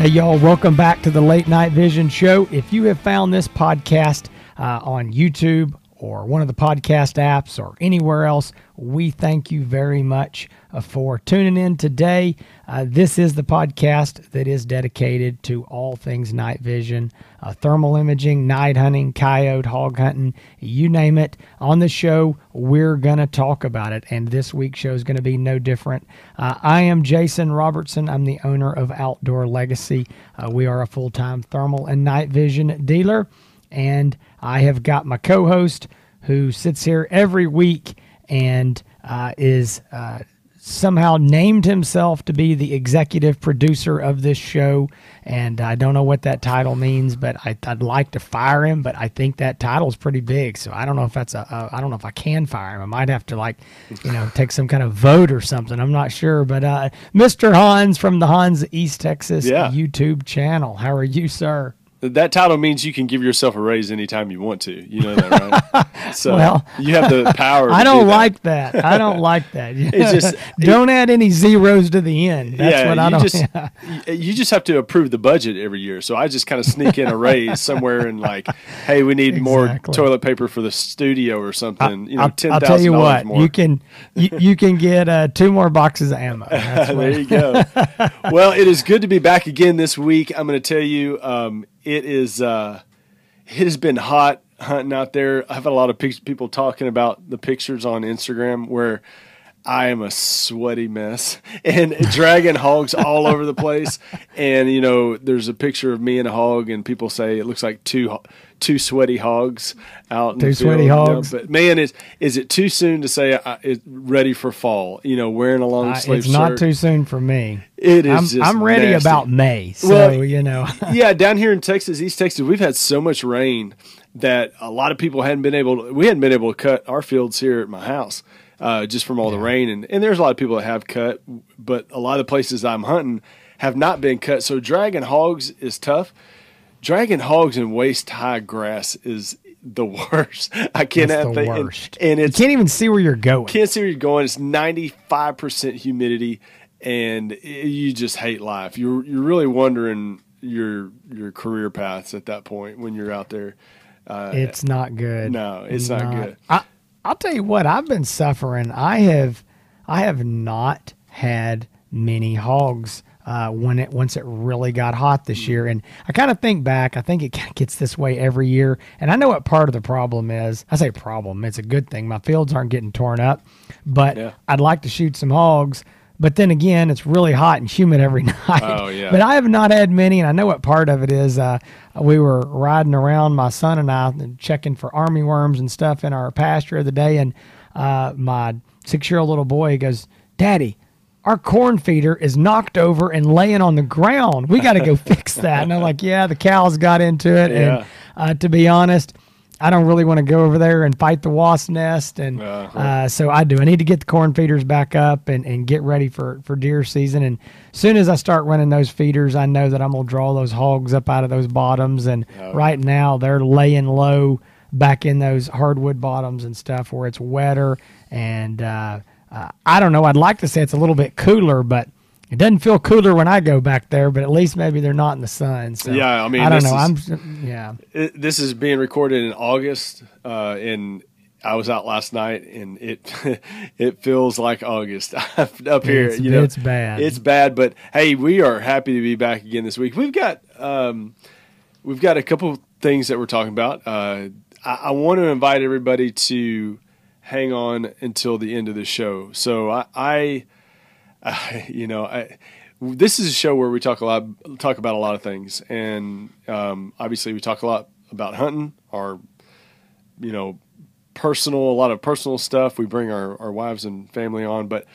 Hey y'all, welcome back to the Late Night Vision Show. If you have found this podcast on YouTube or one of the podcast apps or anywhere else, we thank you very much for tuning in today. This is the podcast that is dedicated to all things night vision, thermal imaging, night hunting, coyote, hog hunting, you name it. On the show, we're going to talk about it, and this week's show is going to be no different. I am Jason Robertson. I'm the owner of Outdoor Legacy. We are a full-time thermal and night vision dealer, and I have got my co-host who sits here every week and is somehow named himself to be the executive producer of this show. And I don't know what that title means, but I'd like to fire him, but I think that title's pretty big. So I don't know if that's I don't know if I can fire him. I might have to, like, you know, take some kind of vote or something. I'm not sure, but Mr. Hans from the Hans East Texas YouTube channel. How are you, sir? That title means you can give yourself a raise anytime you want to. You know that, right? So well, you have the power. I don't like that. I don't like that. It's just, don't add any zeros to the end. That's what I don't. You just have to approve the budget every year. So I just kind of sneak in a raise somewhere and, like, hey, we need more toilet paper for the studio or something. You know, $10,000 more. I'll tell you what, you can get two more boxes of ammo. That's there you go. Well, it is good to be back again this week. I'm going to tell you. It has been hot hunting out there. I've had a lot of people talking about the pictures on Instagram where I am a sweaty mess and dragging hogs all over the place. And, you know, there's a picture of me and a hog, and people say it looks like two sweaty hogs out. Two sweaty hogs. But man, is it too soon to say it's ready for fall? You know, wearing a long sleeve shirt. It's not too soon for me. It is. I'm ready about May. So, well, you know, yeah, down here in Texas, East Texas, we've had so much rain that a lot of people hadn't been able to cut our fields here at my house just from all the rain. And there's a lot of people that have cut, but a lot of places I'm hunting have not been cut. So dragging hogs is tough. Dragging hogs in waist-high grass is the worst. I cannot think. And you can't even see where you're going. Can't see where you're going. It's 95% humidity, and you just hate life. You're really wondering your career paths at that point when you're out there. It's not good. No, it's not good. I'll tell you what. I've been suffering. I have not had many hogs once it really got hot this year. And I kind of think back, I think it kind of gets this way every year. And I know what part of the problem is. I say problem, it's a good thing. My fields aren't getting torn up, but I'd like to shoot some hogs. But then again, it's really hot and humid every night. Oh, yeah. But I have not had many, and I know what part of it is. We were riding around, my son and I, and checking for army worms and stuff in our pasture of the day. And my 6-year-old little boy goes, "Daddy, our corn feeder is knocked over and laying on the ground. We got to go fix that." And I'm like, yeah, the cows got into it. Yeah. And to be honest, I don't really want to go over there and fight the wasp nest. And so I do. I need to get the corn feeders back up and get ready for deer season. And as soon as I start running those feeders, I know that I'm going to draw those hogs up out of those bottoms. And right now they're laying low back in those hardwood bottoms and stuff where it's wetter. And I don't know. I'd like to say it's a little bit cooler, but it doesn't feel cooler when I go back there. But at least maybe they're not in the sun. So yeah, I mean, I don't know. This is being recorded in August, and I was out last night, and it feels like August up here. It's bad. It's bad. But hey, we are happy to be back again this week. We've got a couple of things that we're talking about. I want to invite everybody to hang on until the end of the show. So this is a show where we talk about a lot of things, and obviously we talk a lot about hunting, or, you know, a lot of personal stuff. We bring our wives and family on, but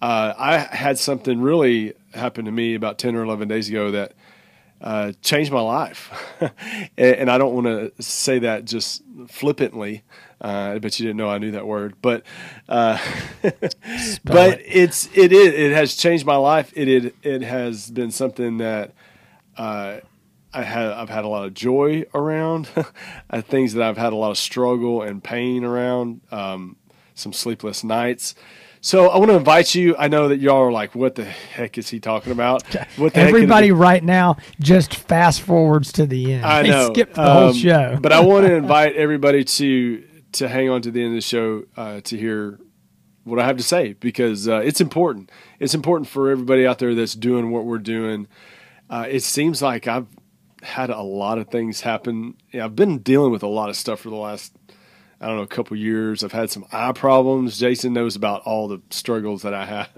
I had something really happen to me about 10 or 11 days ago that changed my life. And I don't want to say that just flippantly. I bet you didn't know I knew that word, but but it has changed my life. It has been something that I've had a lot of joy around, things that I've had a lot of struggle and pain around, some sleepless nights. So I want to invite you. I know that y'all are like, what the heck is he talking about? What the Everybody heck right now just fast forwards to the end. I know. They skipped the whole show. But I want to invite everybody to hang on to the end of the show to hear what I have to say, because it's important. It's important for everybody out there that's doing what we're doing. It seems like I've had a lot of things happen. Yeah, I've been dealing with a lot of stuff for the last a couple years. I've had some eye problems. Jason knows about all the struggles that I have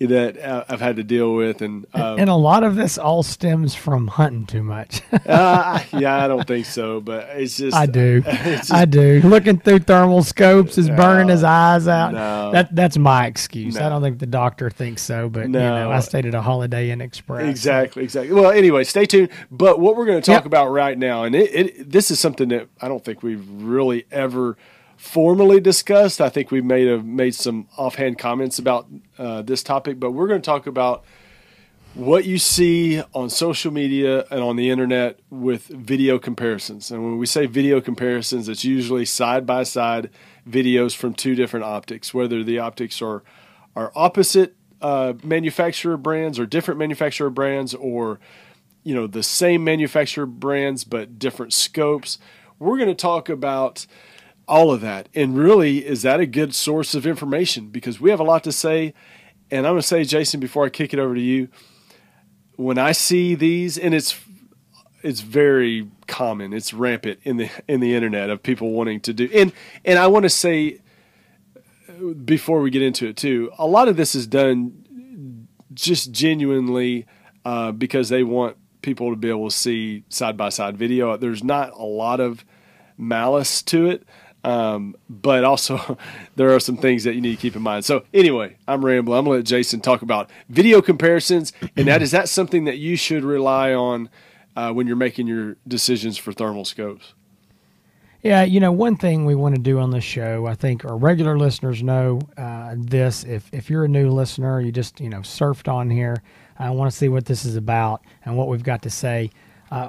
that I've had to deal with. And a lot of this all stems from hunting too much. Yeah, I don't think so, but it's just. I do. Just, I do. Looking through thermal scopes is burning his eyes out. No, that's my excuse. No. I don't think the doctor thinks so, but no. You know, I stayed at a Holiday Inn Express. Exactly, exactly. Well, anyway, stay tuned. But what we're going to talk about right now, and this is something that I don't think we've really ever formally discussed. I think we may have made some offhand comments about this topic, but we're going to talk about what you see on social media and on the internet with video comparisons. And when we say video comparisons, it's usually side-by-side videos from two different optics, whether the optics are opposite manufacturer brands or different manufacturer brands, or you know, the same manufacturer brands but different scopes. We're going to talk about all of that. And really, is that a good source of information? Because we have a lot to say. And I'm going to say, Jason, before I kick it over to you, when I see these, and it's very common, it's rampant in the internet of people wanting to do. And I want to say, before we get into it too, a lot of this is done just genuinely because they want people to be able to see side-by-side video. There's not a lot of malice to it. But also there are some things that you need to keep in mind. So anyway, I'm rambling. I'm going to let Jason talk about video comparisons. And is that something that you should rely on when you're making your decisions for thermal scopes? Yeah, you know, one thing we want to do on this show, I think our regular listeners know this. If you're a new listener, you just, you know, surfed on here, I want to see what this is about and what we've got to say.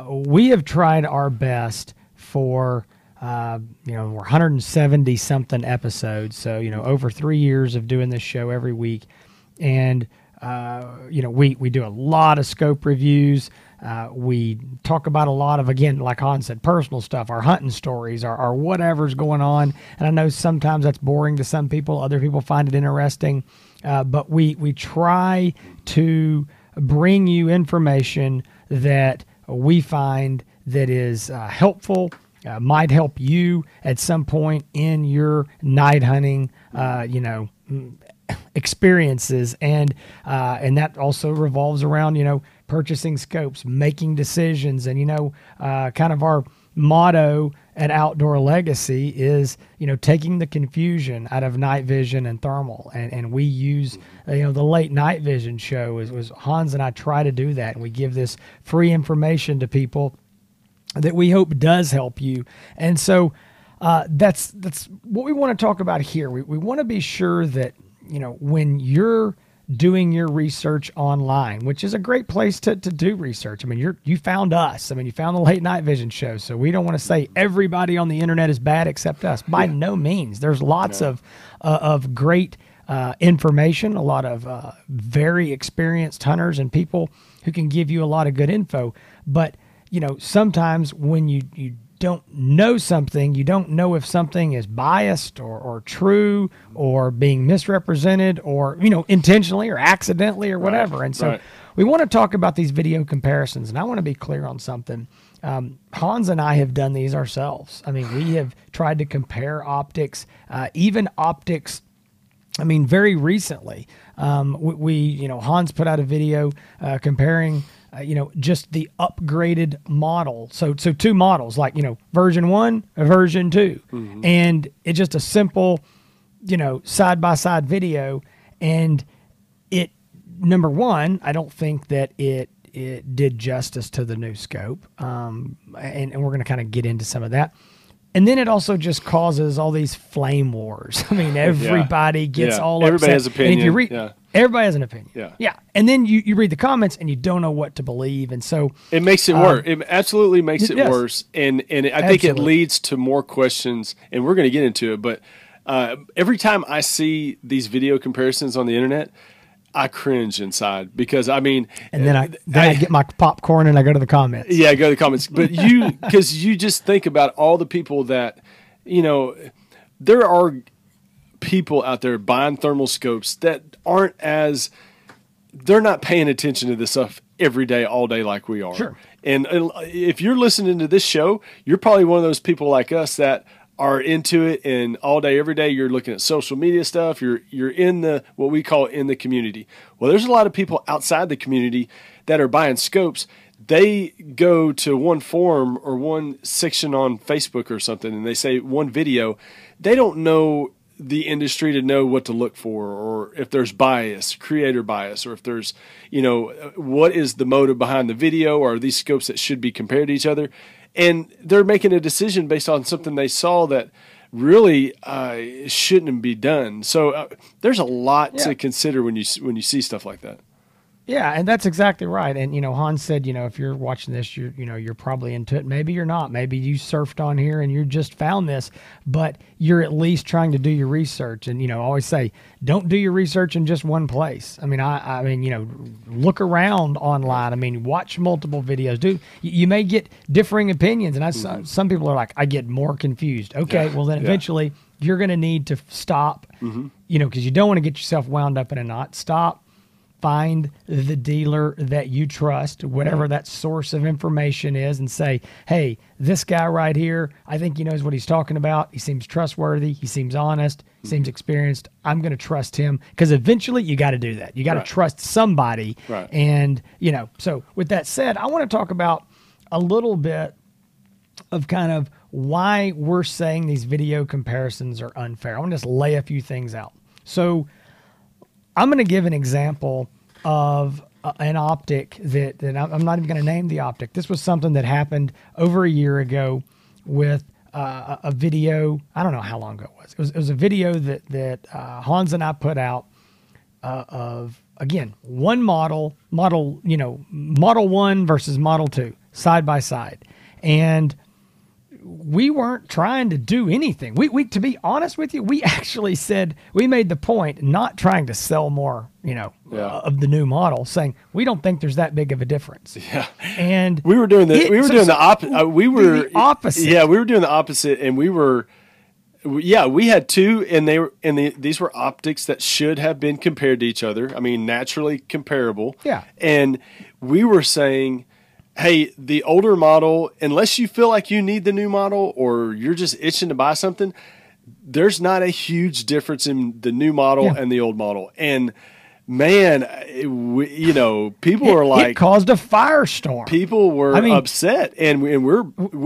We have tried our best for you know, we're 170-something episodes, so, you know, over 3 years of doing this show every week. And, you know, we do a lot of scope reviews. We talk about a lot of, again, like Hans said, personal stuff, our hunting stories, our whatever's going on. And I know sometimes that's boring to some people. Other people find it interesting. But we try to bring you information that we find that is helpful, might help you at some point in your night hunting, you know, experiences. And that also revolves around, you know, purchasing scopes, making decisions. And, you know, kind of our motto at Outdoor Legacy is, you know, taking the confusion out of night vision and thermal. And we use, you know, the Late Night Vision Show was Hans and I try to do that. And we give this free information to people that we hope does help you. And so that's what we want to talk about here. We want to be sure that, you know, when you're doing your research online, which is a great place to do research. I mean, you found us. I mean, you found the Late Night Vision Show. So we don't want to say everybody on the internet is bad except us. By no means. There's lots of great information, a lot of very experienced hunters and people who can give you a lot of good info. But you know, sometimes when you don't know something, you don't know if something is biased or true or being misrepresented or, you know, intentionally or accidentally or whatever. Right, and so we want to talk about these video comparisons. And I want to be clear on something. Hans and I have done these ourselves. I mean, we have tried to compare optics, even optics. I mean, very recently, we you know, Hans put out a video comparing you know, just the upgraded model. So two models, like, you know, version 1, version 2. Mm-hmm. And it's just a simple, you know, side-by-side video. And it, number one, I don't think that it did justice to the new scope. And we're going to kind of get into some of that. And then it also just causes all these flame wars. I mean, everybody gets all upset. Everybody has an opinion. And if you read, everybody has an opinion. Yeah. And then you read the comments and you don't know what to believe. And so it makes it worse. It absolutely makes it worse. And I think it leads to more questions, and we're going to get into it, but Every time I see these video comparisons on the internet, I cringe inside because I mean, and then I get my popcorn and I go to the comments. Yeah, I go to the comments. But you, because you just think about all the people that, you know, there are people out there buying thermal scopes that aren't as, they're not paying attention to this stuff every day, all day like we are. Sure. And if you're listening to this show, you're probably one of those people like us that are into it, and all day, every day, you're looking at social media stuff. You're in the, what we call in the community. Well, there's a lot of people outside the community that are buying scopes. They go to one forum or one section on Facebook or something, and they say one video. They don't know the industry to know what to look for, or if there's bias, creator bias, or if there's, you know, what is the motive behind the video, or are these scopes that should be compared to each other? And they're making a decision based on something they saw that really shouldn't be done. So there's a lot to consider when you see stuff like that. Yeah, and that's exactly right. And you know, Hans said, you know, if you're watching this, you're probably into it. Maybe you're not. Maybe you surfed on here and you just found this, but you're at least trying to do your research. And you know, I always say, don't do your research in just one place. I mean, I mean, you know, look around online. I mean, watch multiple videos. You may get differing opinions, and some people are like, I get more confused. Okay, well then eventually you're going to need to stop. You know, because you don't want to get yourself wound up in a knot. Stop. Find the dealer that you trust, whatever that source of information is, and say, hey, this guy right here, I think he knows what he's talking about. He seems trustworthy. He seems honest. He seems experienced. I'm going to trust him, because eventually you got to do that. You got to trust somebody. Right. And, you know, so with that said, I want to talk about a little bit of kind of why we're saying these video comparisons are unfair. I want to just lay a few things out. So I'm going to give an example of an optic that I'm not even going to name the optic. This was something that happened over a year ago with a video. I don't know how long ago it was. It was a video that Hans and I put out of, again, one model, you know, model one versus model two side by side. And we weren't trying to do anything. We, to be honest with you, we actually said, we made the point, not trying to sell more, you know, of the new model, saying we don't think there's that big of a difference. Yeah. And we were doing the, we were doing the opposite. Yeah. We were doing the opposite, and we were, we had two, and they were, and these were optics that should have been compared to each other. I mean, naturally comparable. Yeah. And we were saying, hey, the older model, unless you feel like you need the new model or you're just itching to buy something, there's not a huge difference in the new model and the old model. And man, you know, people are like, it caused a firestorm. People were upset, and we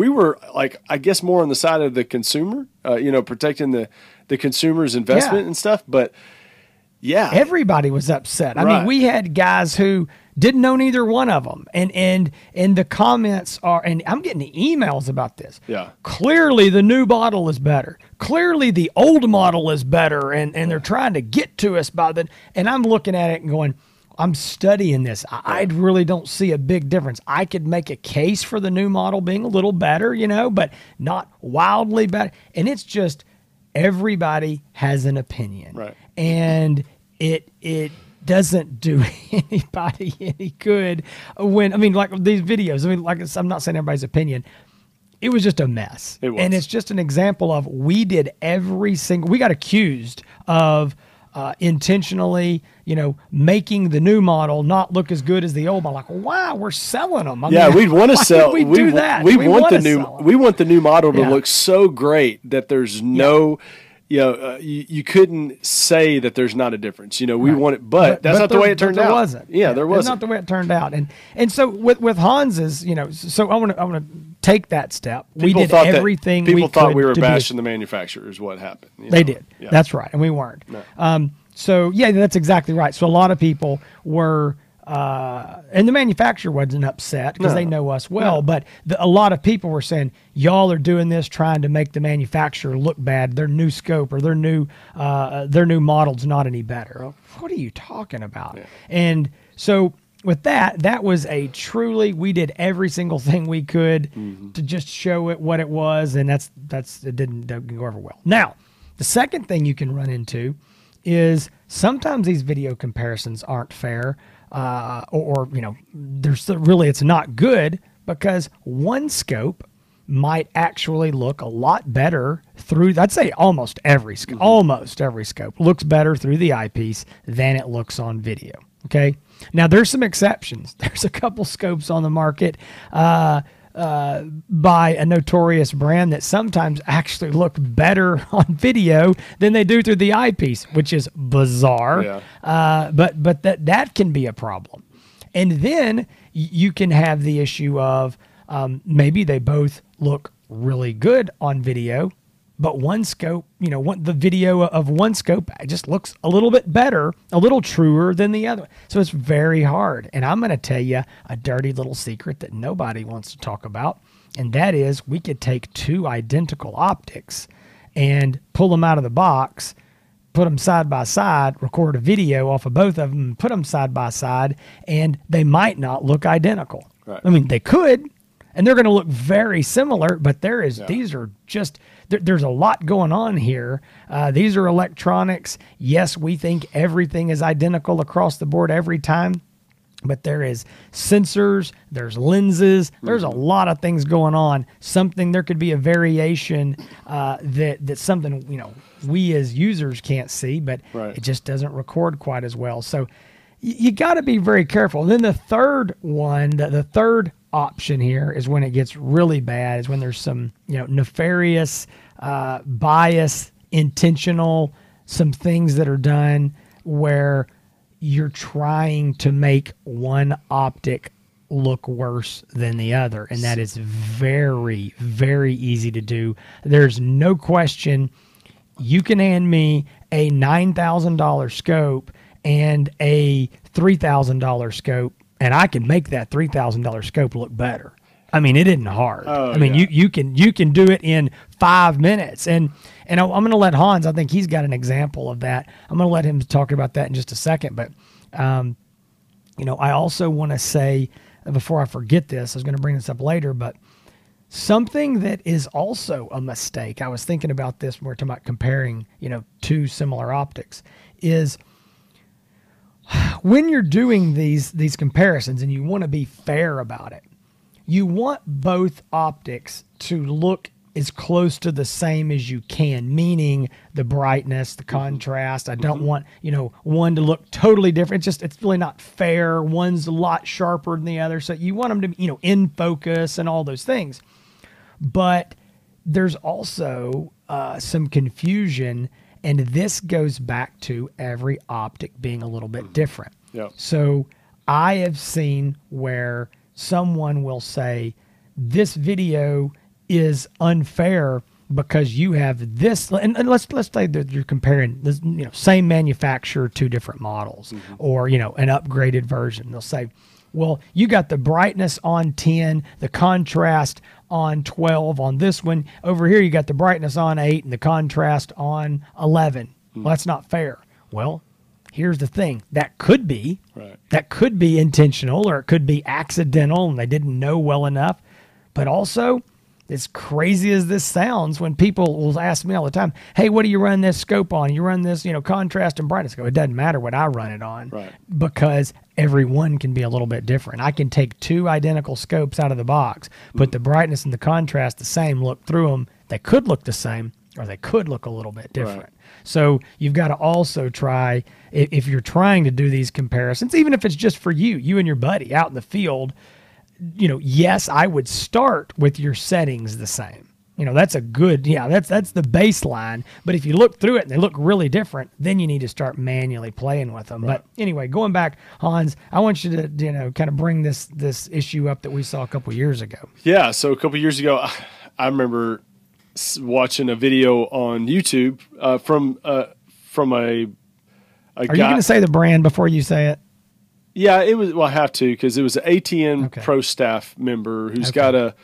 were like, I guess more on the side of the consumer, you know, protecting the consumer's investment and stuff. But yeah, everybody was upset. I mean, we had guys who didn't own either one of them. And the comments are, and I'm getting emails about this. Yeah. Clearly the new model is better. Clearly the old model is better. And they're trying to get to us by the, and I'm looking at it and going, I'm studying this. I really don't see a big difference. I could make a case for the new model being a little better, you know, but not wildly better. And it's just, everybody has an opinion. Right. And it doesn't do anybody any good when, I mean, like these videos, I mean, like I'm not saying everybody's opinion. It was just a mess. It was. And it's just an example of, we got accused of intentionally, you know, making the new model not look as good as the old model. Like, wow, we're selling them. I mean, we'd want to sell. We do that. We want the new. We want the new model to look so great that there's no. You know, you couldn't say that there's not a difference. You know, we want it, but that's not the way it turned out. There wasn't. Yeah, there wasn't. That's not the way it turned out. And so with Hans's, you know, so I want to take that step. We did everything we could. People thought we were bashing the manufacturer is what happened. They did. Yeah. That's right, and we weren't. No. So yeah, that's exactly right. So a lot of people were, and the manufacturer wasn't upset because they know us well, but a lot of people were saying, y'all are doing this trying to make the manufacturer look bad. Their new scope or their new model's not any better. What are you talking about? Yeah. And so with that was a truly, we did every single thing we could to just show it what it was. And it didn't go over well. Now, The second thing you can run into is sometimes these video comparisons aren't fair, or you know, there's really, it's not good, because one scope might actually look a lot better through, I'd say almost every scope, looks better through the eyepiece than it looks on video. Okay. Now there's some exceptions. There's a couple scopes on the market, by a notorious brand that sometimes actually look better on video than they do through the eyepiece, which is bizarre. Yeah. But that can be a problem. And then you can have the issue of maybe they both look really good on video, but one scope, you know, the video of one scope just looks a little bit better, a little truer than the other. So it's very hard. And I'm going to tell you a dirty little secret that nobody wants to talk about. And that is, we could take two identical optics and pull them out of the box, put them side by side, record a video off of both of them, put them side by side, and they might not look identical. Right. I mean, they could, and they're going to look very similar, but there is, yeah, these are just, there's a lot going on here. These are electronics. Yes, we think everything is identical across the board every time, but there is sensors, there's lenses, there's a lot of things going on. There could be a variation that's something, you know, we as users can't see, but right, it just doesn't record quite as well. So you got to be very careful. And then the third one, the third option here is when it gets really bad, is when there's some, you know, nefarious bias, intentional, some things that are done where you're trying to make one optic look worse than the other. And that is very, very easy to do. There's no question. You can hand me a $9,000 scope and a $3,000 scope, and I can make that $3,000 scope look better. I mean, it isn't hard. Oh, I mean, yeah, you can do it in 5 minutes. And I'm going to let Hans, I think he's got an example of that. I'm going to let him talk about that in just a second. But, you know, I also want to say, before I forget this, I was going to bring this up later, but something that is also a mistake, I was thinking about this when we were talking about comparing, you know, two similar optics, is when you're doing these comparisons and you want to be fair about it, you want both optics to look as close to the same as you can, meaning the brightness, the contrast. I don't want, you know, one to look totally different. It's just, it's really not fair. One's a lot sharper than the other. So you want them to be, you know, in focus and all those things. But there's also some confusion. And this goes back to every optic being a little bit different. Yep. So I have seen where someone will say, this video is unfair because you have this. And let's say that you're comparing this, you know, same manufacturer, two different models, or, you know, an upgraded version. They'll say, well, you got the brightness on 10, the contrast on 12 on this one. Over here, you got the brightness on 8 and the contrast on 11. Well, that's not fair. Well, here's the thing. That could be, right, that could be intentional, or it could be accidental and they didn't know well enough. But also, as crazy as this sounds, when people will ask me all the time, hey, what do you run this scope on? You run this, you know, contrast and brightness. I go, it doesn't matter what I run it on, right, because everyone can be a little bit different. I can take two identical scopes out of the box, put the brightness and the contrast the same, look through them. They could look the same, or they could look a little bit different. Right. So you've got to also try, if you're trying to do these comparisons, even if it's just for you and your buddy out in the field, you know, yes, I would start with your settings the same. You know, that's a good, yeah, that's the baseline. But if you look through it and they look really different, then you need to start manually playing with them. Right. But anyway, going back, Hans, I want you to, you know, kind of bring this issue up that we saw a couple years ago. Yeah, so a couple years ago, I remember watching a video on YouTube from a guy. Are you going to say the brand before you say it? Yeah, it was. Well, I have to, because it was an ATN pro staff member who's got a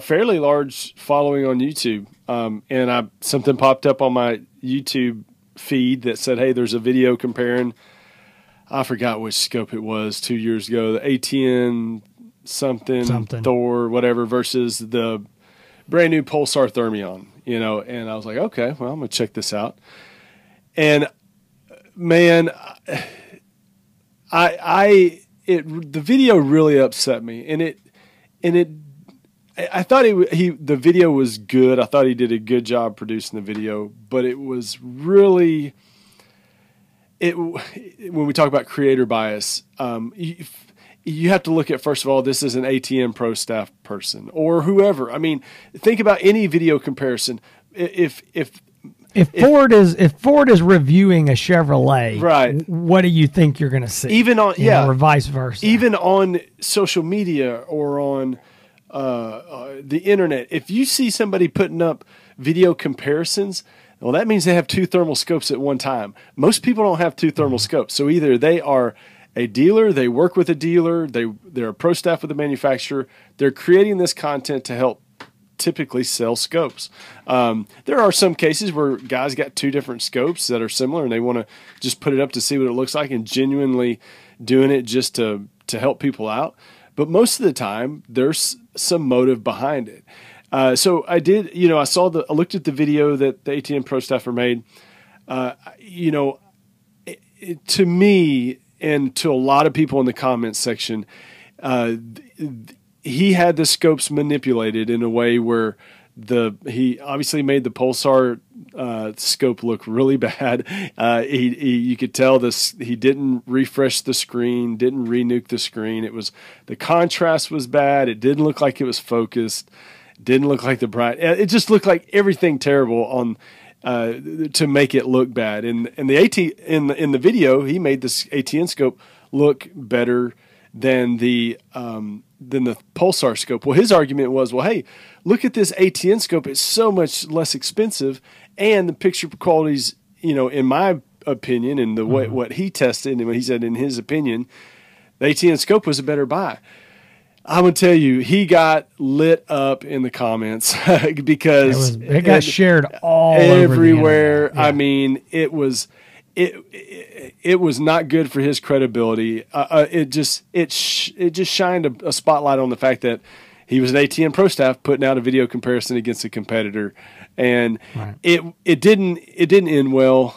fairly large following on YouTube. And something popped up on my YouTube feed that said, "Hey, there's a video comparing." I forgot which scope it was 2 years ago. The ATN something Thor whatever versus the brand new Pulsar Thermion you know, and I was like, okay, well, I'm going to check this out. And man, the video really upset me, and I thought the video was good. I thought he did a good job producing the video, but it was really, when we talk about creator bias, you have to look at, first of all, this is an ATN Pro staff person or whoever. I mean, think about any video comparison. If Ford is reviewing a Chevrolet, right, what do you think you're going to see? Even on, yeah, or vice versa. Even on social media or on the internet, if you see somebody putting up video comparisons, well, that means they have two thermal scopes at one time. Most people don't have two thermal scopes, so either they are a dealer, they work with a dealer, they're a pro staff with a manufacturer, they're creating this content to help typically sell scopes. There are some cases where guys got two different scopes that are similar and they want to just put it up to see what it looks like and genuinely doing it just to help people out. But most of the time there's some motive behind it. So I did, you know, I looked at the video that the ATN Pro staffer made. You know, to me and to a lot of people in the comments section, he had the scopes manipulated in a way where he obviously made the Pulsar scope look really bad. You could tell this, he didn't refresh the screen, didn't re-nuke the screen. It was, the contrast was bad. It didn't look like it was focused. Didn't look like the bright. It just looked like everything terrible on to make it look bad. And the in the video, he made this ATN scope look better than the Pulsar scope. Well, his argument was, well, hey, look at this ATN scope. It's so much less expensive, and the picture quality's, you know, in my opinion, and the way what he tested, and what he said in his opinion, the ATN scope was a better buy. I'm going to tell you, he got lit up in the comments because it got shared all everywhere. Over the internet. Yeah. I mean, it was not good for his credibility. It just shined a spotlight on the fact that he was an ATN Pro staff putting out a video comparison against a competitor, and right, it didn't end well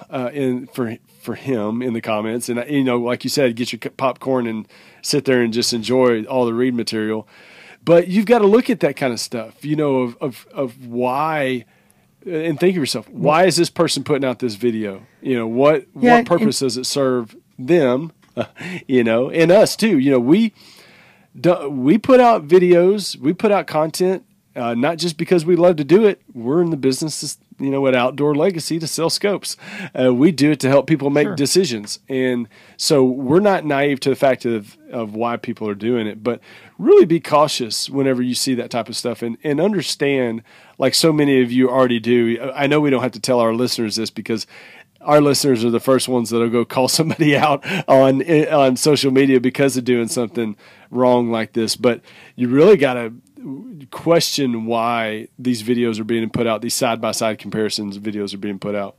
for him in the comments. And, you know, like you said, get your popcorn and sit there and just enjoy all the read material. But you've got to look at that kind of stuff, you know, of why, and think of yourself, why is this person putting out this video? You know, what purpose does it serve them, you know, and us too? You know, we put out videos, we put out content, not just because we love to do it. We're in the business, you know, at Outdoor Legacy to sell scopes. We do it to help people make sure decisions. And so we're not naive to the fact of why people are doing it, but really be cautious whenever you see that type of stuff, and understand, like so many of you already do. I know we don't have to tell our listeners this because our listeners are the first ones that'll go call somebody out on social media because of doing something wrong like this. But you really got to question why these videos are being put out, these side-by-side comparisons videos are being put out.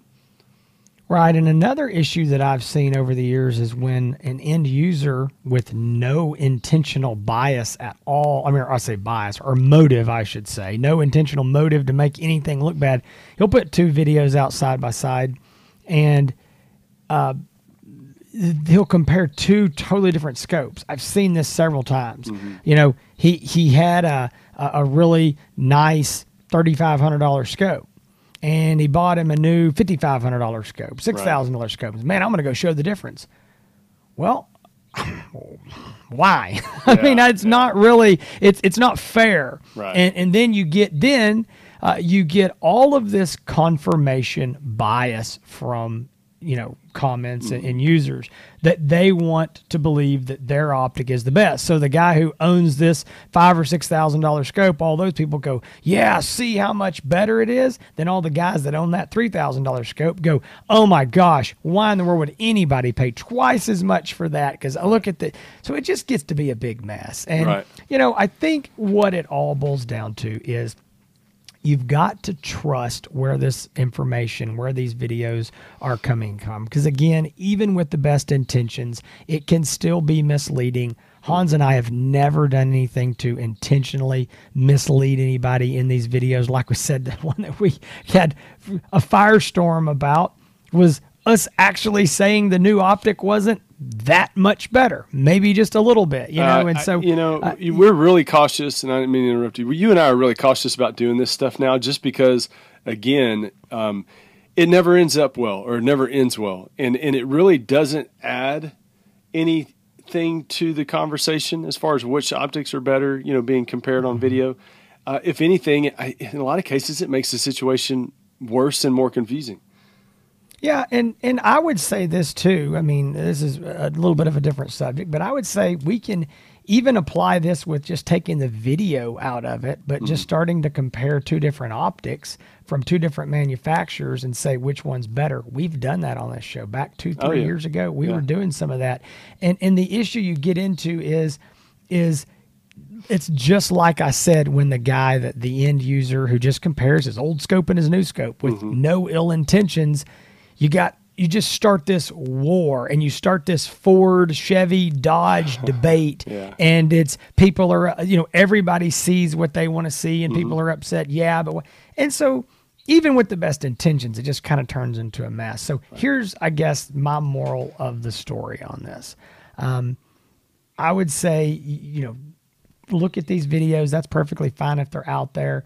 Right, and another issue that I've seen over the years is when an end user with no intentional bias at all, I mean, I say bias, or motive, I should say, no intentional motive to make anything look bad, he'll put two videos out side-by-side, and he'll compare two totally different scopes. I've seen this several times. Mm-hmm. You know, he had a really nice $3,500 scope, and he bought him a new $5,500 scope, $6,000 right, scope. Man, I'm going to go show the difference. Well, why? Yeah, I mean, it's not really, it's not fair. Right. And then you get all of this confirmation bias from, you know, comments and users that they want to believe that their optic is the best. So the guy who owns this $5,000 or $6,000 scope, all those people go, yeah, see how much better it is. Then all the guys that own that $3,000 scope go, oh my gosh, why in the world would anybody pay twice as much for that? Because I look at the, so it just gets to be a big mess. And right, you know, I think what it all boils down to is, you've got to trust where this information, where these videos are coming from. Because again, even with the best intentions, it can still be misleading, Hans and I have never done anything to intentionally mislead anybody in these videos. Like we said, the one that we had a firestorm about was us actually saying the new optic wasn't that much better, maybe just a little bit, you know. And so, we're really cautious, and I didn't mean to interrupt you. You and I are really cautious about doing this stuff now, just because, again, it never ends up well, or it never ends well. And it really doesn't add anything to the conversation as far as which optics are better, you know, being compared on video. If anything, in a lot of cases, it makes the situation worse and more confusing. Yeah, and I would say this too. I mean, this is a little bit of a different subject, but I would say we can even apply this with just taking the video out of it, but just starting to compare two different optics from two different manufacturers and say which one's better. We've done that on this show back 2-3 years ago. We were doing some of that. And the issue you get into is it's just like I said, when the guy that the end user who just compares his old scope and his new scope with no ill intentions, you just start this war, and you start this Ford, Chevy, Dodge debate, and it's people are, you know, everybody sees what they want to see, and people are upset. Yeah, but what? And so even with the best intentions, it just kind of turns into a mess. So here's, I guess, my moral of the story on this. I would say, you know, look at these videos. That's perfectly fine if they're out there.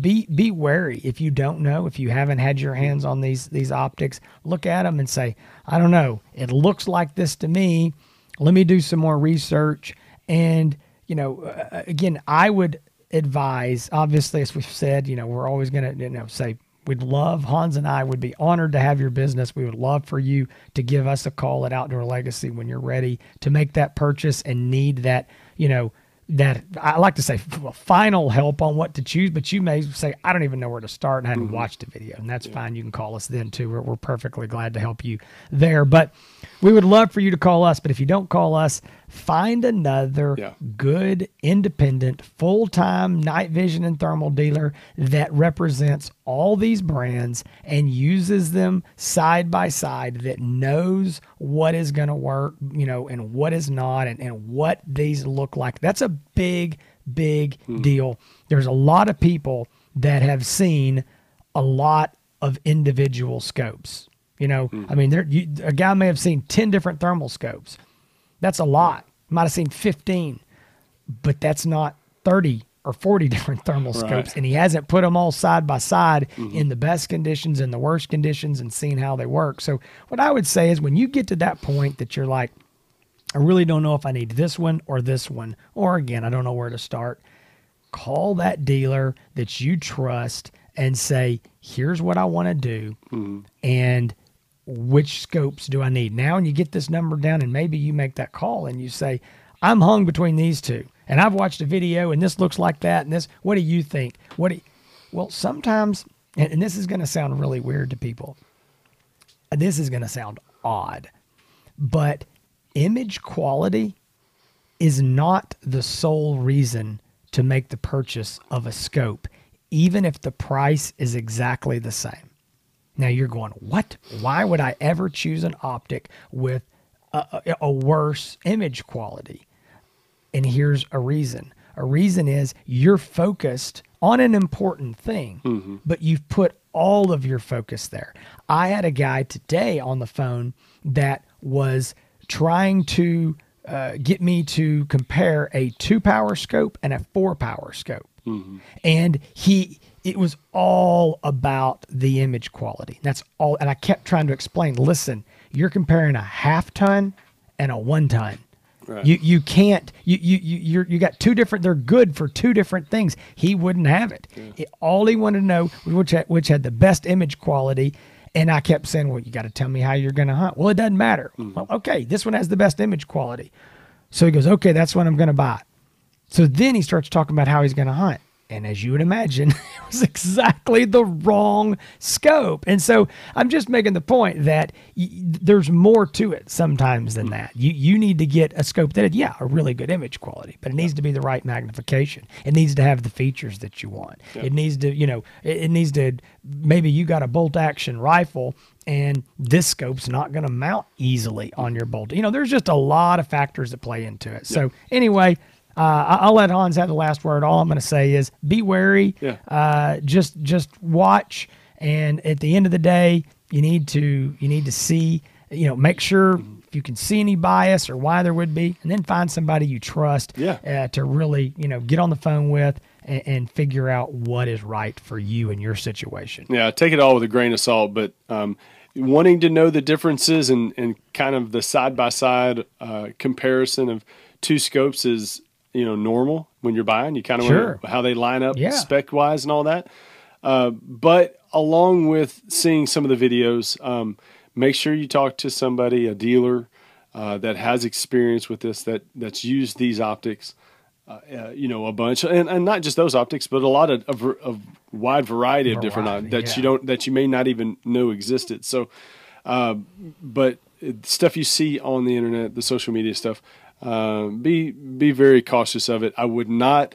Be wary if you don't know, if you haven't had your hands on these optics. Look at them and say, I don't know, it looks like this to me. Let me do some more research. And, you know, again, I would advise, obviously, as we've said, you know, we're always going to, you know, say, we'd love, Hans and I would be honored to have your business. We would love for you to give us a call at Outdoor Legacy when you're ready to make that purchase and need that, you know, that I like to say final help on what to choose, but you may say, I don't even know where to start and I haven't watched the video, and that's fine. You can call us then too. We're perfectly glad to help you there, but we would love for you to call us. But if you don't call us, find another good, independent, full-time night vision and thermal dealer that represents all these brands and uses them side by side, that knows what is going to work, you know, and what is not, and what these look like. That's a big deal. There's a lot of people that have seen a lot of individual scopes. You know, I mean, a guy may have seen 10 different thermal scopes. That's a lot. Might have seen 15, but that's not 30 or 40 different thermal scopes. And he hasn't put them all side by side in the best conditions and the worst conditions and seen how they work. So what I would say is, when you get to that point that you're like, I really don't know if I need this one, or again, I don't know where to start, call that dealer that you trust and say, here's what I want to do. And which scopes do I need now? And you get this number down, and maybe you make that call and you say, I'm hung between these two, and I've watched a video, and this looks like that, and this, what do you think? Well, sometimes, and this is going to sound really weird to people, this is going to sound odd, but image quality is not the sole reason to make the purchase of a scope, even if the price is exactly the same. Now you're going, what? Why would I ever choose an optic with a worse image quality? And here's a reason. A reason is you're focused on an important thing, but you've put all of your focus there. I had a guy today on the phone that was trying to get me to compare a 2-power scope and a 4-power scope. And it was all about the image quality. That's all. And I kept trying to explain, listen, you're comparing a 1/2 ton and a 1 ton. Right. You can't, you got two different, they're good for two different things. He wouldn't have it. All he wanted to know was which had the best image quality. And I kept saying, well, you got to tell me how you're going to hunt. Well, it doesn't matter. Well, okay, this one has the best image quality. So he goes, okay, that's what I'm going to buy. So then he starts talking about how he's going to hunt. And as you would imagine, it was exactly the wrong scope. And so I'm just making the point that there's more to it sometimes than that. You need to get a scope that had, a really good image quality, but it needs to be the right magnification. It needs to have the features that you want. It needs to, you know, it needs to, maybe you got a bolt action rifle and this scope's not going to mount easily on your bolt. You know, there's just a lot of factors that play into it. So anyway, I'll let Hans have the last word. All I'm going to say is be wary. Just watch. And at the end of the day, you need to see, you know, make sure if you can see any bias or why there would be, and then find somebody you trust to really, you know, get on the phone with and figure out what is right for you and your situation. Yeah. Take it all with a grain of salt, but, wanting to know the differences and kind of the side-by-side comparison of two scopes is, you know, normal when you're buying. You kind of wonder how they line up spec-wise and all that. But along with seeing some of the videos, make sure you talk to somebody, a dealer that has experience with this, that's used these optics, you know, a bunch, and not just those optics, but a lot of a wide variety of different optics that you may not even know existed. So, but stuff you see on the internet, the social media stuff, be very cautious of it. I would not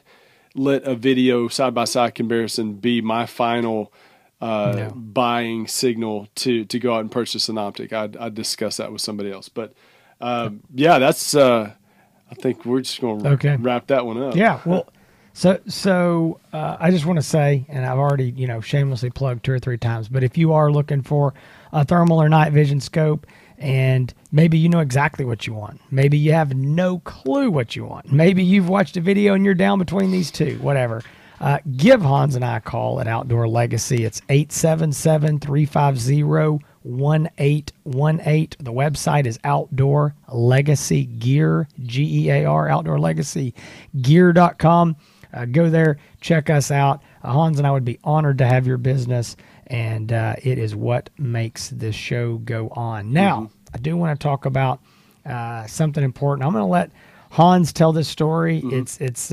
let a video side-by-side comparison be my final buying signal to go out and purchase an optic. I'd discuss that with somebody else. But that's I think we're just going to wrap that one up. Yeah. Well, so I just want to say, and I've already, you know, shamelessly plugged 2 or 3 times, but if you are looking for a thermal or night vision scope, and maybe you know exactly what you want, maybe you have no clue what you want, maybe you've watched a video and you're down between these two, whatever, give Hans and I a call at Outdoor Legacy. It's 877-350-1818. The website is Outdoor Legacy Gear, G-E-A-R, outdoorlegacygear.com. Go there, check us out. Hans and I would be honored to have your business, and it is what makes this show go on. Now, I do want to talk about something important. I'm going to let Hans tell this story. It's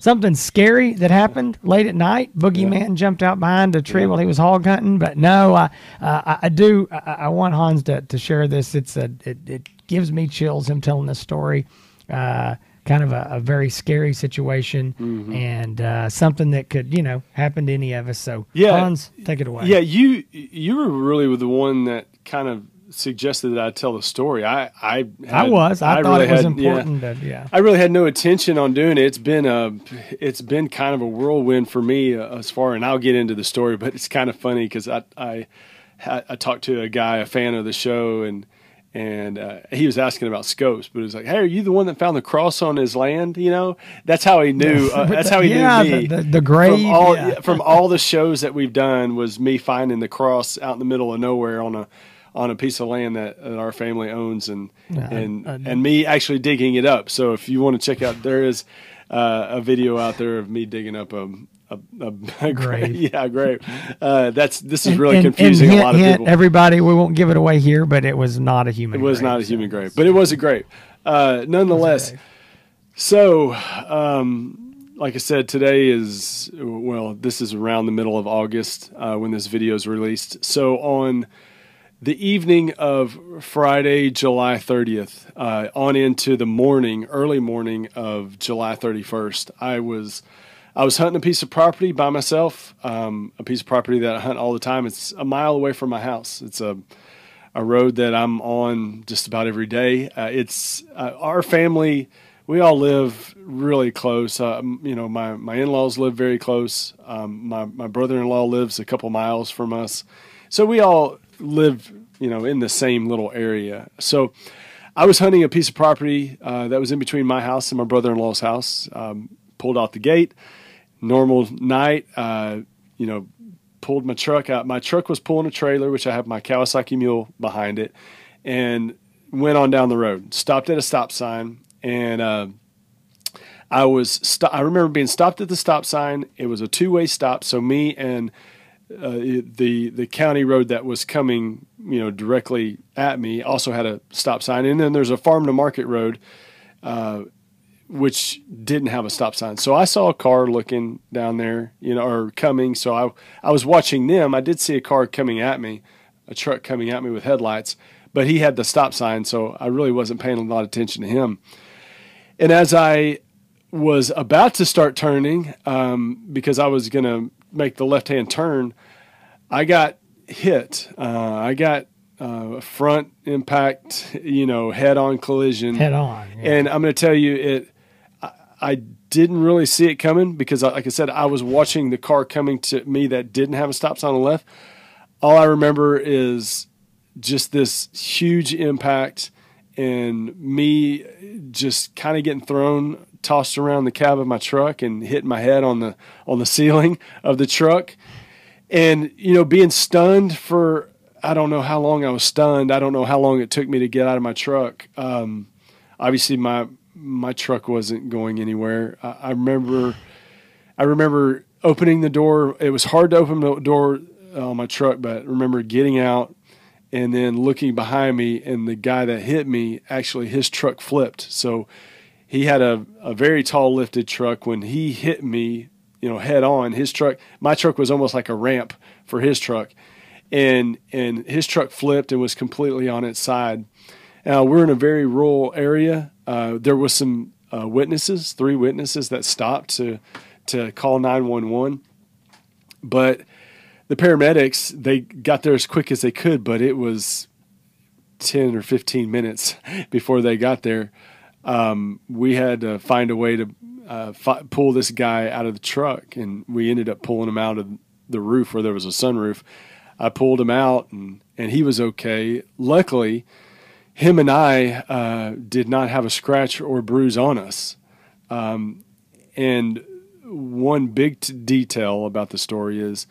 something scary that happened late at night. Boogeyman jumped out behind a tree while he was hog hunting. But no, I want Hans to share this. It gives me chills, him telling this story. Kind of a very scary situation, and something that could, you know, happen to any of us. So Hans, take it away. Yeah, you were really the one that kind of suggested that I tell the story. I thought it was important. I really had no intention on doing it. It's been kind of a whirlwind for me as far, and I'll get into the story, but it's kind of funny because I talked to a guy, a fan of the show, and he was asking about scopes, but it was like, hey, are you the one that found the cross on his land? You know, that's how he knew. That's how he knew me. The grave from all the shows that we've done was me finding the cross out in the middle of nowhere on a piece of land that our family owns, and me actually digging it up. So if you want to check out, there is a video out there of me digging up a grave. Yeah, grave. This is really confusing a lot of people. Everybody, we won't give it away here, but it was not a human grave. It was not a human grave, but it was a grave. Nonetheless, so like I said, today is, well, this is around the middle of August when this video is released. So on the evening of Friday, July 30th, on into the morning, early morning of July 31st, I was hunting a piece of property by myself, a piece of property that I hunt all the time. It's a mile away from my house. It's a road that I'm on just about every day. Our family, we all live really close. You know, my in-laws live very close. My brother-in-law lives a couple miles from us. So we all live, you know, in the same little area. So I was hunting a piece of property that was in between my house and my brother-in-law's house. Pulled out the gate. Normal night, you know, pulled my truck out. My truck was pulling a trailer, which I have my Kawasaki Mule behind it, and went on down the road. Stopped at a stop sign, and I remember being stopped at the stop sign. It was a two-way stop, so me and the county road that was coming, you know, directly at me also had a stop sign, and then there's a farm-to-market road, which didn't have a stop sign. So I saw a car looking down there, you know, or coming. So I was watching them. I did see a car coming at me, a truck coming at me with headlights, but he had the stop sign. So I really wasn't paying a lot of attention to him. And as I was about to start turning, because I was going to make the left-hand turn, I got hit. I got a front impact, head-on collision. Head-on. Yeah. And I'm going to tell you, I didn't really see it coming because, like I said, I was watching the car coming to me that didn't have a stop sign on the left. All I remember is just this huge impact and me just kind of getting thrown, tossed around the cab of my truck and hitting my head on the ceiling of the truck. And, being stunned for, I don't know how long I was stunned. I don't know how long it took me to get out of my truck. Obviously my truck wasn't going anywhere. I remember opening the door. It was hard to open the door on my truck, but I remember getting out and then looking behind me, and the guy that hit me, actually his truck flipped. So he had a very tall lifted truck. When he hit me, head on, my truck was almost like a ramp for his truck, and his truck flipped and was completely on its side. Now we're in a very rural area. There was some witnesses, 3 witnesses that stopped to call 911, but the paramedics, they got there as quick as they could, but it was 10 or 15 minutes before they got there. We had to find a way to pull this guy out of the truck, and we ended up pulling him out of the roof where there was a sunroof. I pulled him out, and he was okay. Luckily, him and I did not have a scratch or bruise on us. And one big detail about the story is,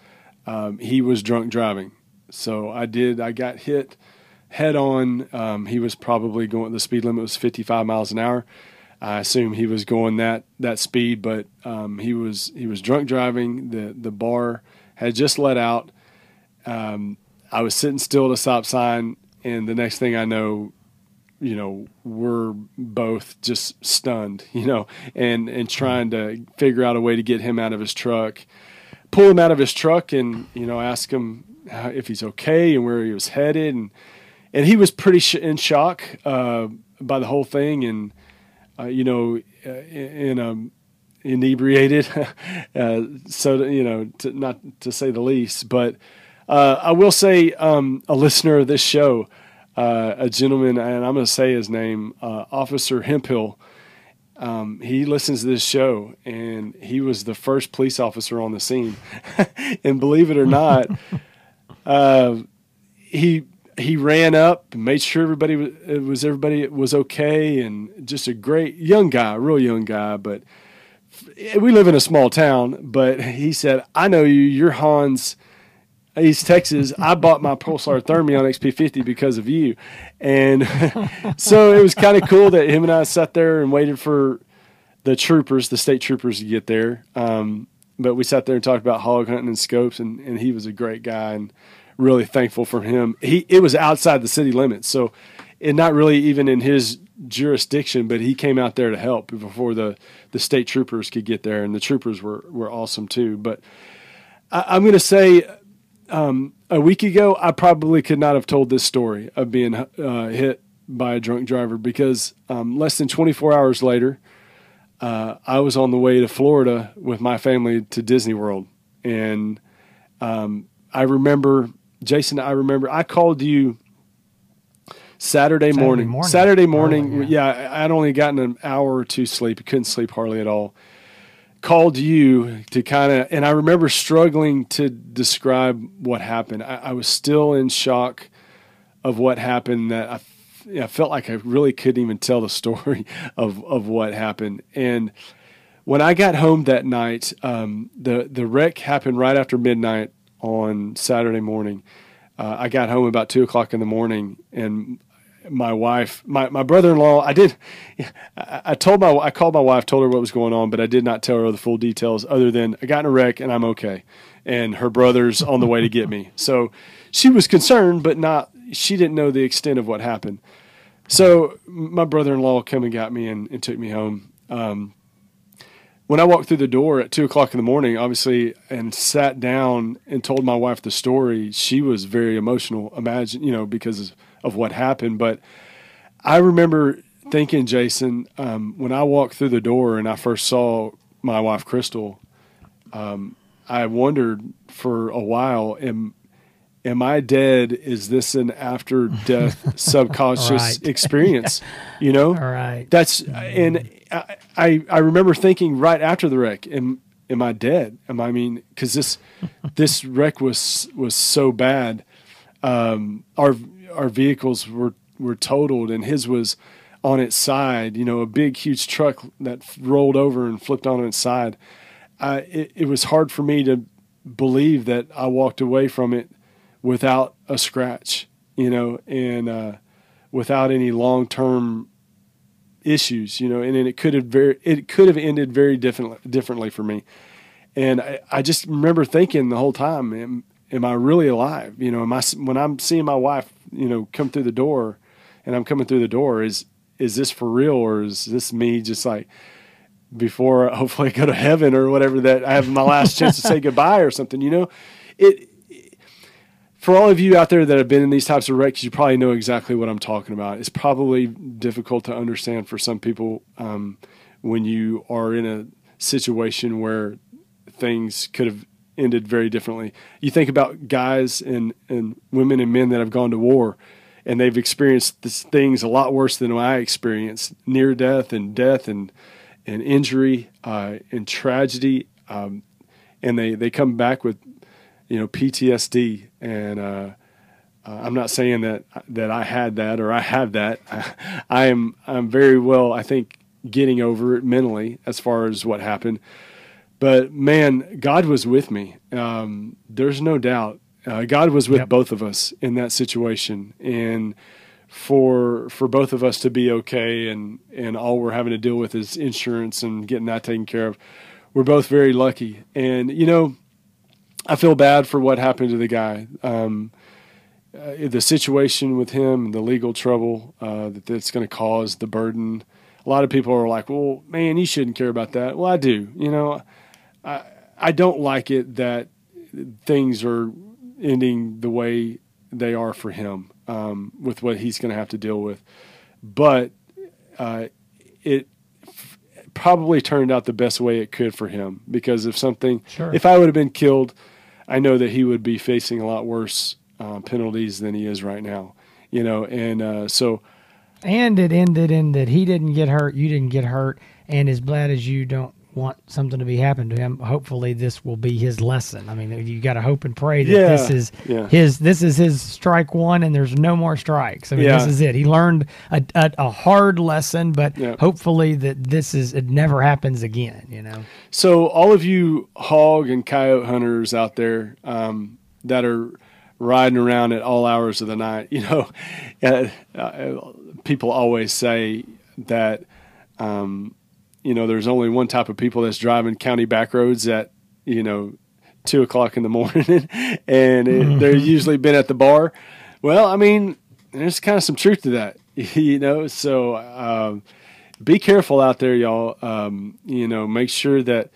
he was drunk driving. So I got hit head on. He was probably going, the speed limit was 55 miles an hour. I assume he was going that speed, but, he was drunk driving. The bar had just let out. I was sitting still at a stop sign, and the next thing I know, we're both just stunned, and trying to figure out a way to get him out of his truck. Pull him out of his truck and, ask him if he's okay and where he was headed. And he was pretty in shock, by the whole thing. And, inebriated, so, not to say the least, but, I will say, a listener of this show, a gentleman, and I'm going to say his name, Officer Hemphill. He listens to this show, and he was the first police officer on the scene. And believe it or not, he ran up and made sure everybody was okay. And just a great young guy, real young guy. But we live in a small town, but he said, "I know you, you're Hans. East Texas, I bought my Pulsar Thermion XP-50 because of you." And so it was kind of cool that him and I sat there and waited for the state troopers to get there. But we sat there and talked about hog hunting and scopes, and he was a great guy, and really thankful for him. It was outside the city limits, so it not really even in his jurisdiction, but he came out there to help before the state troopers could get there. And the troopers were awesome too. But I'm going to say, a week ago, I probably could not have told this story of being hit by a drunk driver, because less than 24 hours later, I was on the way to Florida with my family to Disney World. And I remember, Jason, I called you Saturday morning. Saturday morning, yeah, I'd only gotten an hour or two sleep. I couldn't sleep hardly at all. Called you to and I remember struggling to describe what happened. I was still in shock of what happened, that I felt like I really couldn't even tell the story of what happened. And when I got home that night, the wreck happened right after midnight on Saturday morning. I got home about 2 o'clock in the morning, and my wife, my brother-in-law, I called my wife, told her what was going on, but I did not tell her the full details other than I got in a wreck and I'm okay. And her brother's on the way to get me. So she was concerned, but she didn't know the extent of what happened. So my brother-in-law came and got me and took me home. When I walked through the door at 2 o'clock in the morning, obviously, and sat down and told my wife the story, she was very emotional. Imagine, because of what happened. But I remember thinking, Jason, when I walked through the door and I first saw my wife, Crystal, I wondered for a while, am am I dead? Is this an after death subconscious experience? You know, that's, and I remember thinking right after the wreck, am I dead? I mean, cause this wreck was so bad. Our vehicles were totaled, and his was on its side, you know, a big, huge truck that rolled over and flipped on its side. It was hard for me to believe that I walked away from it without a scratch, you know, and without any long-term issues, you know, and it could have ended very differently for me. And I just remember thinking the whole time, am I really alive? You know, when I'm seeing my wife, you know, come through the door, and I'm coming through the door, is this for real, or is this me just like before hopefully I go to heaven or whatever, that I have my last chance to say goodbye or something, you know? For all of you out there that have been in these types of wrecks, you probably know exactly what I'm talking about. It's probably difficult to understand for some people when you are in a situation where things could have ended very differently. You think about guys and women and men that have gone to war, and they've experienced things a lot worse than I experienced, near death and injury and tragedy. And they come back with, you know, PTSD. And I'm not saying that I had that or I have that. I'm very well, I think, getting over it mentally as far as what happened. But man, God was with me. There's no doubt. God was with both of us in that situation, and for both of us to be okay, and all we're having to deal with is insurance and getting that taken care of. We're both very lucky. And, you know, I feel bad for what happened to the guy. The situation with him, the legal trouble that's going to cause, the burden. A lot of people are like, well, man, you shouldn't care about that. Well, I do. You know, I don't like it that things are ending the way they are for him, with what he's going to have to deal with. But it probably turned out the best way it could for him, because if I would have been killed, I know that he would be facing a lot worse penalties than he is right now, you know? And so... And it ended in that he didn't get hurt, you didn't get hurt, and as bad as you don't want something to be happened to him, hopefully this will be his lesson. I mean, you got to hope and pray that this is his strike one, and there's no more strikes. I mean, this is it. He learned a hard lesson, but hopefully that it never happens again, you know? So all of you hog and coyote hunters out there that are riding around at all hours of the night, you know, people always say that, you know, there's only one type of people that's driving county back roads at, you know, 2 o'clock in the morning, and they're usually been at the bar. Well, I mean, there's kind of some truth to that, you know? So, be careful out there, y'all. You know, make sure that,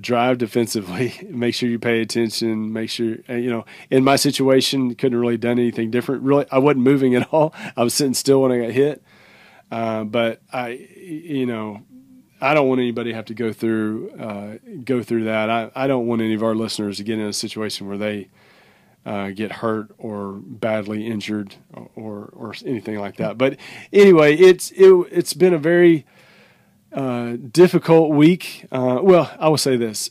drive defensively, make sure you pay attention, make sure, you know, in my situation, couldn't really done anything different. Really, I wasn't moving at all. I was sitting still when I got hit. But you know, I don't want anybody to have to go through that. I don't want any of our listeners to get in a situation where they, get hurt or badly injured or anything like that. But anyway, it's been a very, difficult week. Well, I will say this,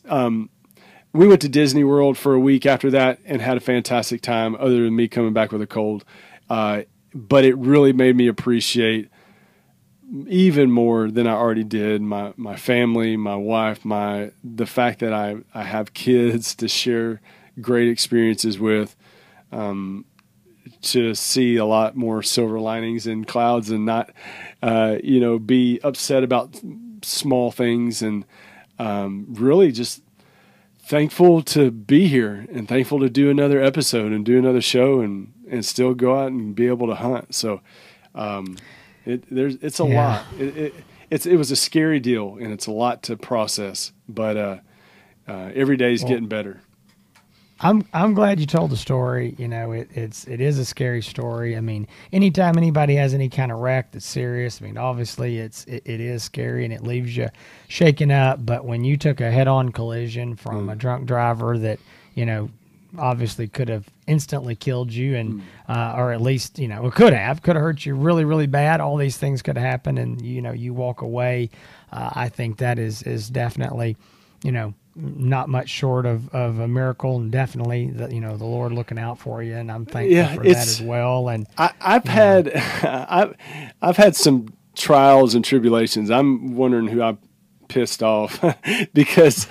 we went to Disney World for a week after that and had a fantastic time, other than me coming back with a cold. But it really made me appreciate, even more than I already did, my family, my wife, the fact that I have kids to share great experiences with, to see a lot more silver linings in clouds and not, you know, be upset about small things, and really just thankful to be here and thankful to do another episode and do another show and still go out and be able to hunt. So, it's a lot. It was a scary deal, and it's a lot to process, but every day is getting better. I'm glad you told the story. You know, it is a scary story. I mean, anytime anybody has any kind of wreck that's serious, I mean, obviously it is scary, and it leaves you shaken up. But when you took a head-on collision from a drunk driver that, you know, obviously could have instantly killed you, and or at least, you know, it could have hurt you really, really bad. All these things could happen, and, you know, you walk away. I think that is definitely, you know, not much short of a miracle, and definitely the, you know, the Lord looking out for you, and I'm thankful for that as well. And I've had some trials and tribulations. I'm wondering who I pissed off because,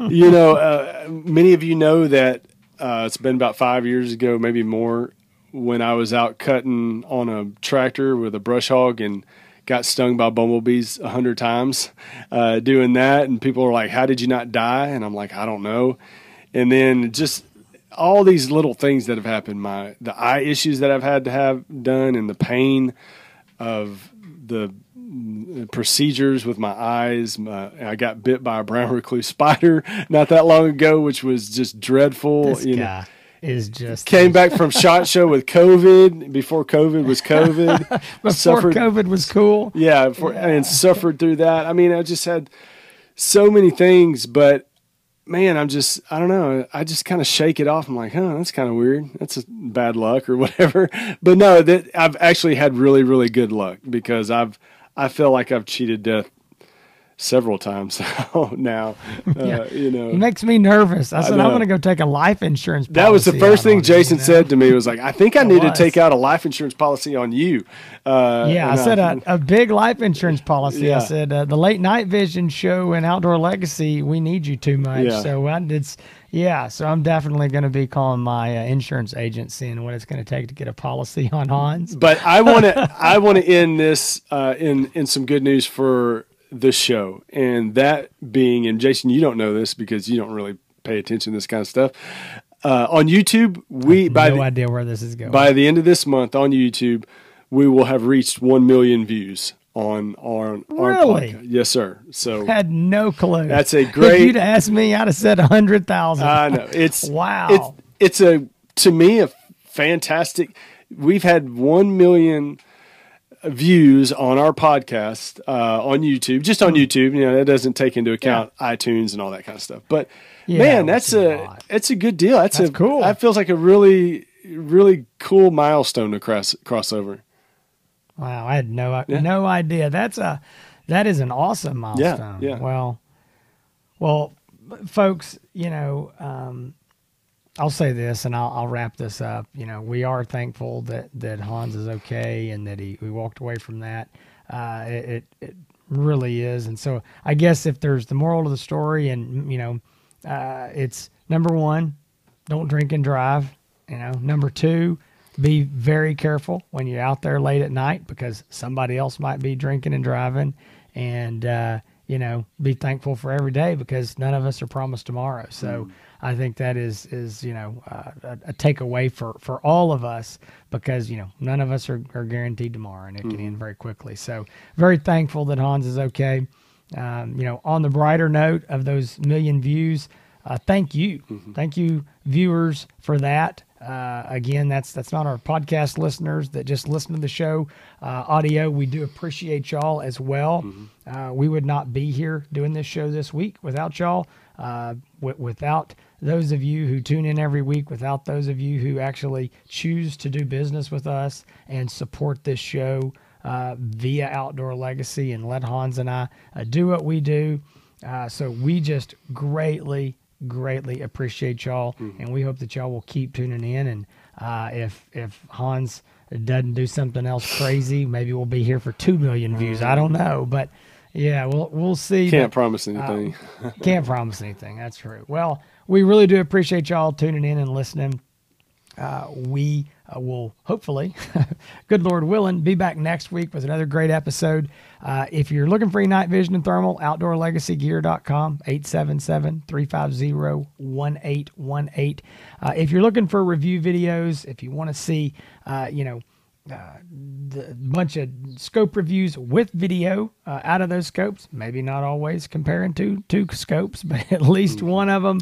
you know, many of you know that it's been about 5 years ago, maybe more, when I was out cutting on a tractor with a brush hog and got stung by bumblebees 100 times doing that. And people are like, how did you not die? And I'm like, I don't know. And then just all these little things that have happened, the eye issues that I've had to have done, and the pain of the procedures with my eyes. I got bit by a brown recluse spider not that long ago, which was just dreadful. This guy is just came back from SHOT Show with COVID before COVID was COVID. Before COVID was cool. Yeah, and suffered through that. I mean, I just had so many things, but man, I don't know. I just kind of shake it off. I'm like, huh, that's kind of weird. That's bad luck or whatever. But no, that I've actually had really, really good luck, because I feel like I've cheated death several times now. You know, it makes me nervous. I said, I'm going to go take a life insurance policy. That was the first thing Jason said to me, was like, I think I need to take out a life insurance policy on you. I said a big life insurance policy. Yeah. I said, the Late Night Vision Show and Outdoor Legacy, we need you too much. Yeah. So so I'm definitely going to be calling my insurance agent, seeing what it's going to take to get a policy on Hans. But I want to end this in some good news for the show, and that being, and Jason, you don't know this because you don't really pay attention to this kind of stuff. On YouTube, I have no idea where this is going. By the end of this month on YouTube, we will have reached 1 million views on our podcast. Yes, sir. So had no clue. That's a great. If you'd asked me, I'd have said 100,000. I know. It's wow. It's to me a fantastic. We've had 1 million. Views on our podcast on YouTube, just on YouTube. You know, that doesn't take into account iTunes and all that kind of stuff. But man, it's a good deal. That's cool. That feels like a really, really cool milestone to cross over. Wow, I had no idea. That is an awesome milestone. Yeah, yeah. Well, folks, you know, I'll say this, and I'll wrap this up. You know, we are thankful that Hans is okay, and that we walked away from that. It really is. And so I guess if there's the moral of the story, and, you know, it's number one, don't drink and drive. You know, number two, be very careful when you're out there late at night, because somebody else might be drinking and driving. And, you know, be thankful for every day, because none of us are promised tomorrow. So I think that is you know, a takeaway for all of us, because, you know, none of us are guaranteed tomorrow, and it can end very quickly. So very thankful that Hans is okay. You know, on the brighter note of those million views, thank you. Thank you, viewers, for that. Again, that's not our podcast listeners that just listen to the show audio. We do appreciate y'all as well. We would not be here doing this show this week without y'all, without those of you who tune in every week, without those of you who actually choose to do business with us and support this show via Outdoor Legacy, and let Hans and I do what we do. So we just greatly appreciate y'all, and we hope that y'all will keep tuning in. And if Hans doesn't do something else crazy, maybe we'll be here for 2 million views. I don't know, but yeah, we'll see. Can't promise anything. Can't promise anything. That's true. Well, we really do appreciate y'all tuning in and listening. We will hopefully, good Lord willing, be back next week with another great episode. If you're looking for any night vision and thermal, outdoorlegacygear.com, 877-350-1818. If you're looking for review videos, if you want to see, you know, the bunch of scope reviews with video out of those scopes, maybe not always comparing two scopes, but at least one of them,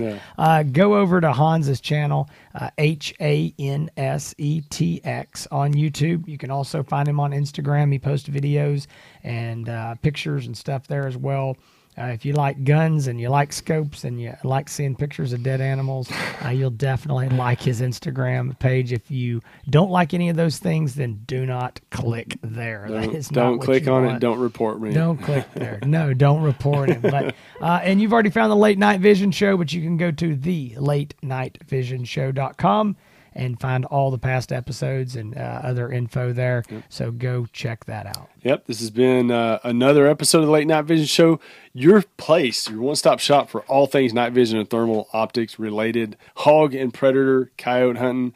go over to Hans's channel, HANSETX on YouTube. You can also find him on Instagram. He posts videos and pictures and stuff there as well. If you like guns and you like scopes and you like seeing pictures of dead animals, you'll definitely like his Instagram page. If you don't like any of those things, then do not click there. Don't click on it. Don't report me. Don't click there. No, don't report it. But and you've already found the Late Night Vision Show, but you can go to thelate-night-vision-show.com and find all the past episodes and other info there. Yep. So go check that out. Yep, this has been another episode of the Late Night Vision Show, your place, your one-stop shop for all things night vision and thermal optics related, hog and predator, coyote hunting.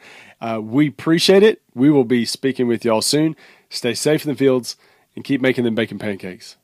We appreciate it. We will be speaking with y'all soon. Stay safe in the fields and keep making them bacon pancakes.